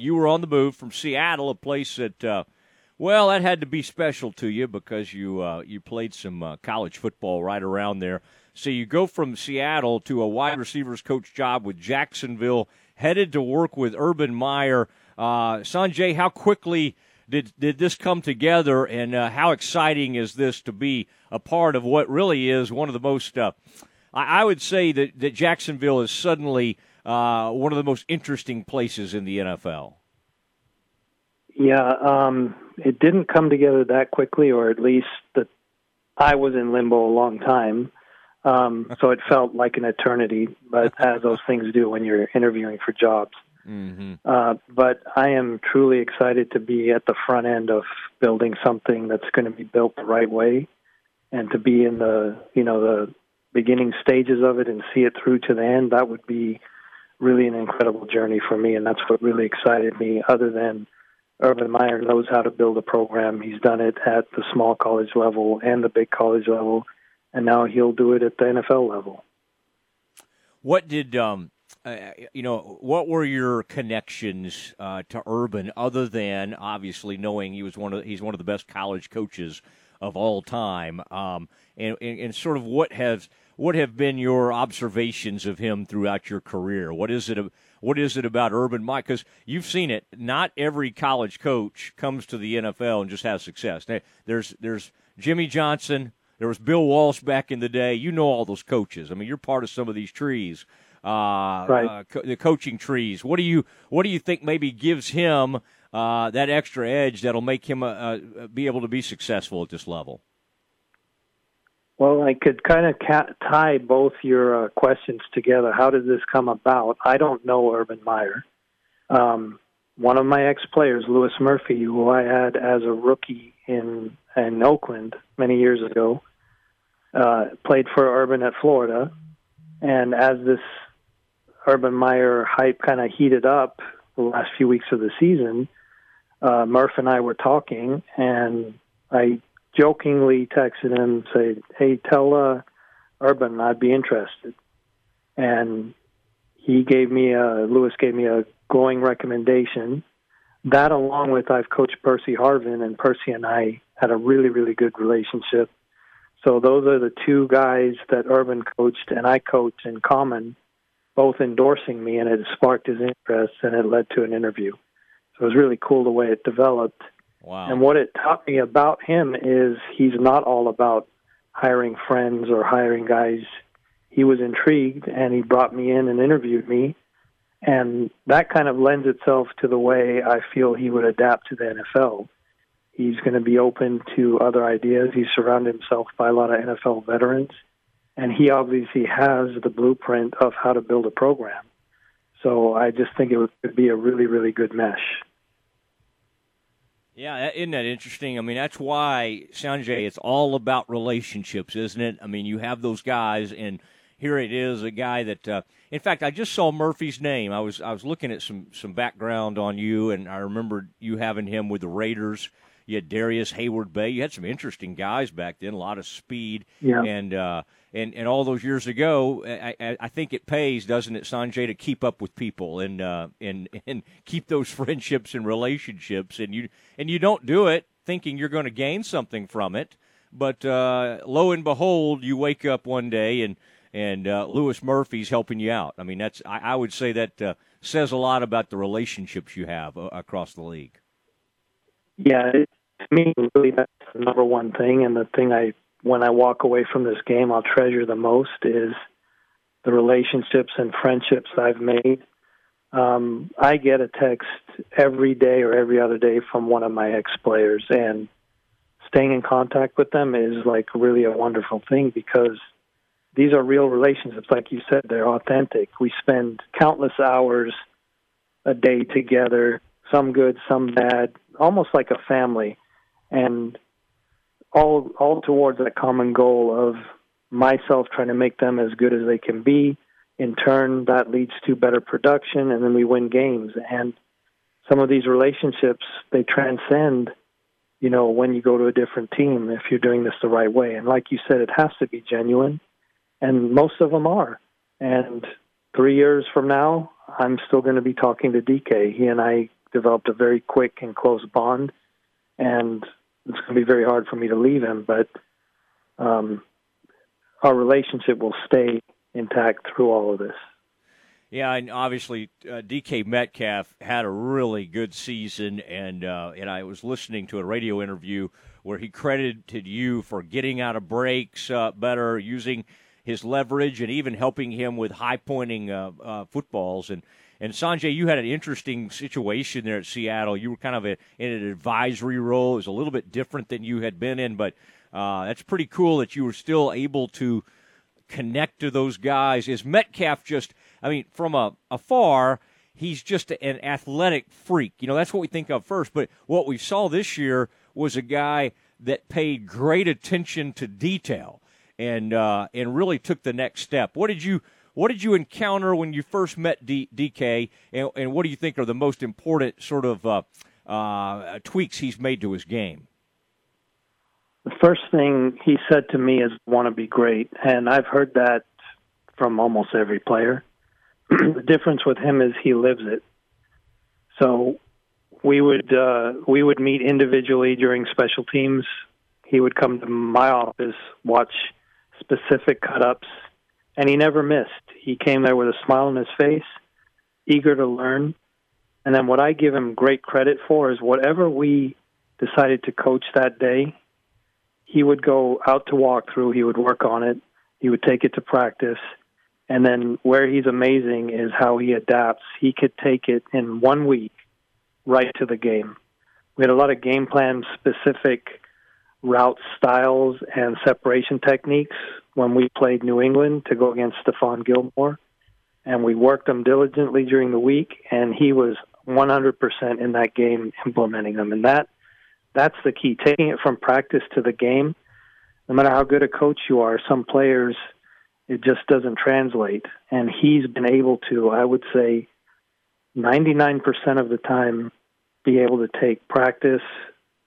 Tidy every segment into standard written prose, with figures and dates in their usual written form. You were on the move from Seattle, a place that, well, that had to be special to you because you played some college football right around there. So you go from Seattle to a wide receivers coach job with Jacksonville, headed to work with Urban Meyer. Sanjay, how quickly did this come together, and how exciting is this to be a part of what really is one of the most I would say that Jacksonville is suddenly one of the most interesting places in the NFL. Yeah, it didn't come together that quickly, or at least that I was in limbo a long time. So it felt like an eternity, but as those things do when you're interviewing for jobs. Mm-hmm. But I am truly excited to be at the front end of building something that's going to be built the right way, and to be in the beginning stages of it and see it through to the end. That would be really an incredible journey for me, and that's what really excited me. Other than Urban Meyer knows how to build a program. He's done it at the small college level and the big college level, and now he'll do it at the NFL level. What did what were your connections to Urban, other than obviously knowing he's one of the best college coaches of all time, and sort of what have been your observations of him throughout your career? What is it about Urban Meyer? Because you've seen it. Not every college coach comes to the NFL and just has success. There's Jimmy Johnson. There was Bill Walsh back in the day. You know all those coaches. I mean, you're part of some of these trees, right. The coaching trees. What do you think maybe gives him that extra edge that'll make him be able to be successful at this level? Well, I could kind of tie both your questions together. How did this come about? I don't know Urban Meyer. One of my ex-players, Lewis Murphy, who I had as a rookie in Oakland many years ago, played for Urban at Florida. And as this Urban Meyer hype kind of heated up the last few weeks of the season, Murph and I were talking, and I jokingly texted him, say, hey, tell Urban I'd be interested. And Lewis gave me a glowing recommendation. That, along with I've coached Percy Harvin, and Percy and I had a really, really good relationship. So those are the two guys that Urban coached and I coached in common, both endorsing me, and it sparked his interest, and it led to an interview. So it was really cool the way it developed. Wow. And what it taught me about him is he's not all about hiring friends or hiring guys. He was intrigued, and he brought me in and interviewed me, and that kind of lends itself to the way I feel he would adapt to the NFL. He's going to be open to other ideas. He's surrounded himself by a lot of NFL veterans, and he obviously has the blueprint of how to build a program. So I just think it would be a really, really good mesh. Yeah, isn't that interesting? I mean, that's why, Sanjay, it's all about relationships, isn't it? I mean, you have those guys, and here it is, a guy that in fact, I just saw Murphy's name. I was looking at some background on you, and I remembered you having him with the Raiders. You had Darius Hayward-Bay. You had some interesting guys back then, a lot of speed. Yeah. And all those years ago, I think it pays, doesn't it, Sanjay, to keep up with people and keep those friendships and relationships. And you don't do it thinking you're going to gain something from it, but lo and behold, you wake up one day and Lewis Murphy's helping you out. I mean, that's I would say that says a lot about the relationships you have across the league. Yeah, to me, really, that's the number one thing, and the thing when I walk away from this game, I'll treasure the most is the relationships and friendships I've made. I get a text every day or every other day from one of my ex-players, and staying in contact with them is like really a wonderful thing, because these are real relationships. Like you said, they're authentic. We spend countless hours a day together, some good, some bad, almost like a family, and all towards that common goal of myself trying to make them as good as they can be. In turn, that leads to better production, and then we win games. And some of these relationships, they transcend, when you go to a different team, if you're doing this the right way. And like you said, it has to be genuine, and most of them are. And 3 years from now, I'm still going to be talking to DK. He and I developed a very quick and close bond, and it's going to be very hard for me to leave him, but our relationship will stay intact through all of this. Yeah, and obviously DK Metcalf had a really good season, and I was listening to a radio interview where he credited you for getting out of breaks better, using his leverage, and even helping him with high-pointing footballs. And Sanjay, you had an interesting situation there at Seattle. You were kind of in an advisory role. It was a little bit different than you had been in, but that's pretty cool that you were still able to connect to those guys. Is Metcalf just... I mean, from afar, he's just an athletic freak. You know, that's what we think of first. But what we saw this year was a guy that paid great attention to detail and really took the next step. What did you encounter when you first met DK, and what do you think are the most important sort of tweaks he's made to his game? The first thing he said to me is, "Want to be great," and I've heard that from almost every player. The difference with him is he lives it. So we would meet individually during special teams. He would come to my office, watch specific cut-ups, and he never missed. He came there with a smile on his face, eager to learn. And then what I give him great credit for is whatever we decided to coach that day, he would go out to walk through, he would work on it, he would take it to practice. And then where he's amazing is how he adapts. He could take it in 1 week right to the game. We had a lot of game plan specific route styles and separation techniques when we played New England to go against Stephon Gilmore. And we worked them diligently during the week, and he was 100% in that game implementing them. And that's the key, taking it from practice to the game. No matter how good a coach you are, some players, it just doesn't translate. And he's been able to, I would say, 99% of the time, be able to take practice,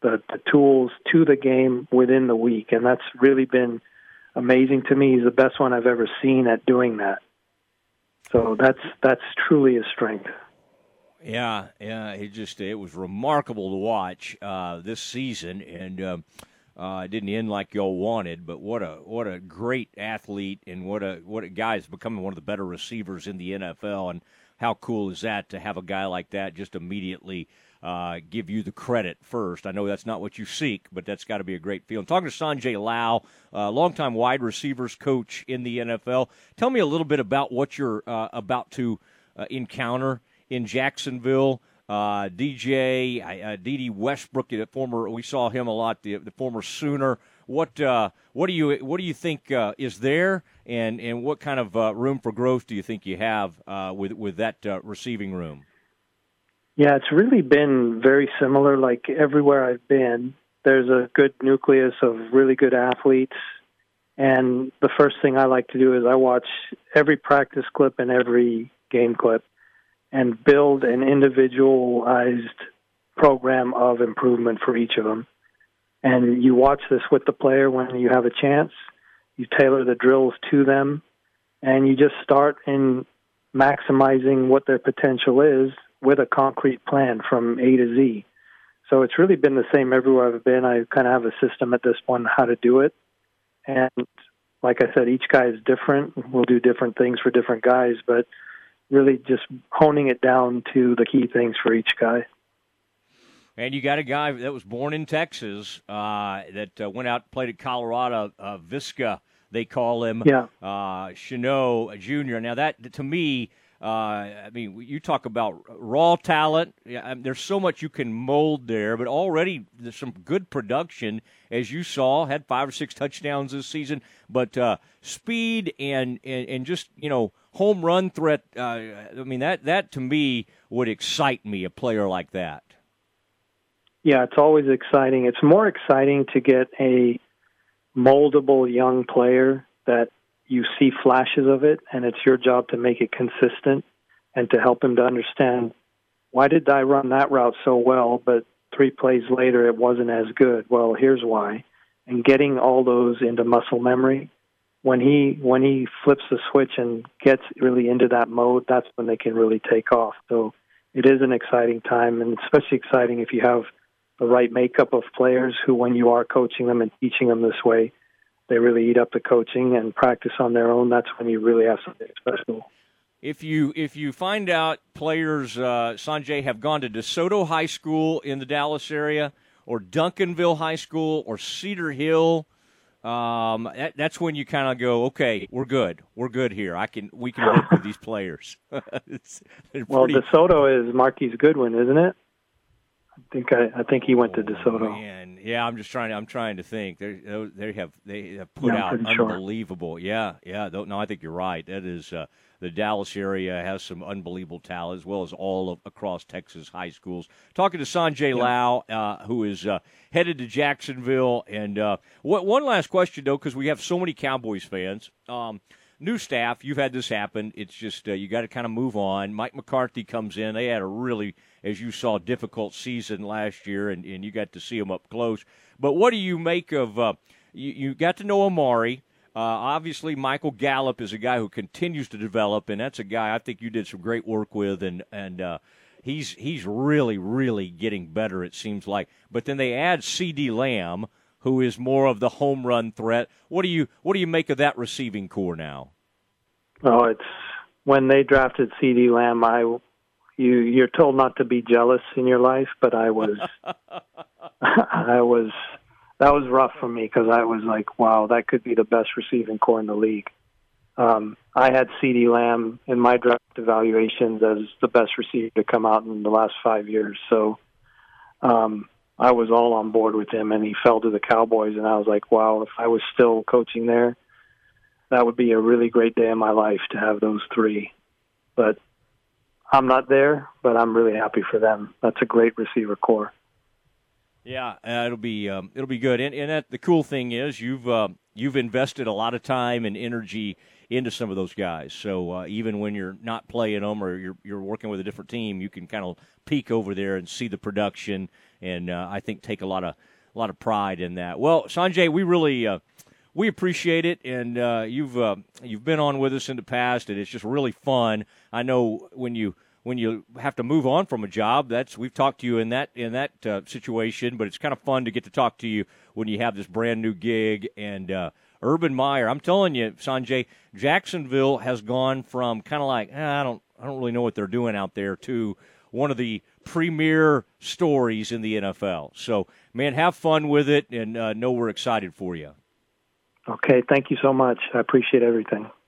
the tools to the game within the week. And that's really been amazing to me. He's the best one I've ever seen at doing that. So that's truly a strength. Yeah, it was remarkable to watch this season, and it didn't end like y'all wanted, but what a great athlete, and what a guy is becoming one of the better receivers in the NFL. And how cool is that to have a guy like that just immediately give you the credit first? I know that's not what you seek, but that's got to be a great feeling. Talking to Sanjay Lal, longtime wide receivers coach in the NFL. Tell me a little bit about what you're about to encounter in Jacksonville. DD Westbrook, we saw him a lot, the former Sooner. What do you think is there, and what kind of room for growth do you think you have with that receiving room? Yeah, it's really been very similar. Like everywhere I've been, there's a good nucleus of really good athletes, and the first thing I like to do is I watch every practice clip and every game clip, and build an individualized program of improvement for each of them. And you watch this with the player when you have a chance. You tailor the drills to them, and you just start in maximizing what their potential is with a concrete plan from A to Z. So it's really been the same everywhere I've been. I kind of have a system at this point how to do it. And like I said, each guy is different. We'll do different things for different guys, but really just honing it down to the key things for each guy. And you got a guy that was born in Texas that went out and played at Colorado, Visca, they call him, yeah. Shenault Jr. Now that, to me, I mean, you talk about raw talent. Yeah, there's so much you can mold there, but already there's some good production, as you saw, had 5 or 6 touchdowns this season. But speed and just, you know, home run threat, I mean, that to me would excite me, a player like that. Yeah, it's always exciting. It's more exciting to get a moldable young player that you see flashes of it, and it's your job to make it consistent and to help him to understand, why did I run that route so well, but 3 plays later it wasn't as good? Well, here's why. And getting all those into muscle memory. When he flips the switch and gets really into that mode, that's when they can really take off. So it is an exciting time, and especially exciting if you have the right makeup of players who, when you are coaching them and teaching them this way, they really eat up the coaching and practice on their own. That's when you really have something special. If you find out players, Sanjay, have gone to DeSoto High School in the Dallas area or Duncanville High School or Cedar Hill, that's when you kind of go, okay, we're good here. We can work with these players. DeSoto is Marquis Goodwin, isn't it? I think he went to DeSoto. Man. Yeah, I'm trying to think. They have put out unbelievable. Sure. Yeah. I think you're right. That is the Dallas area has some unbelievable talent, as well as all across Texas high schools. Talking to Sanjay Lal, who is headed to Jacksonville, and one last question though, because we have so many Cowboys fans. New staff, you've had this happen. It's just you got to kind of move on. Mike McCarthy comes in. They had a really, as you saw, difficult season last year, and you got to see them up close. But what do you make of you got to know Amari. Obviously, Michael Gallup is a guy who continues to develop, and that's a guy I think you did some great work with, and he's really, really getting better, it seems like. But then they add CeeDee Lamb, who is more of the home run threat. What do you make of that receiving core now? Oh, it's when they drafted CeeDee Lamb, you're told not to be jealous in your life, but I was. That was rough for me because I was like, wow, that could be the best receiving core in the league. I had CeeDee Lamb in my draft evaluations as the best receiver to come out in the last 5 years. So, I was all on board with him, and he fell to the Cowboys, and I was like, wow, if I was still coaching there, that would be a really great day in my life to have those three. But I'm not there, but I'm really happy for them. That's a great receiver core. Yeah, it'll be good. And that, the cool thing is you've invested a lot of time and energy into some of those guys. So even when you're not playing them or you're working with a different team, you can kind of peek over there and see the production. And I think take a lot of pride in that. Well, Sanjay, we really we appreciate it, and you've been on with us in the past, and it's just really fun. I know when you have to move on from a job, we've talked to you in that situation, but it's kind of fun to get to talk to you when you have this brand new gig. And Urban Meyer, I'm telling you, Sanjay, Jacksonville has gone from kind of like I don't really know what they're doing out there to one of the premier stories in the NFL. So, man, have fun with it, and know we're excited for you. Okay, thank you so much. I appreciate everything.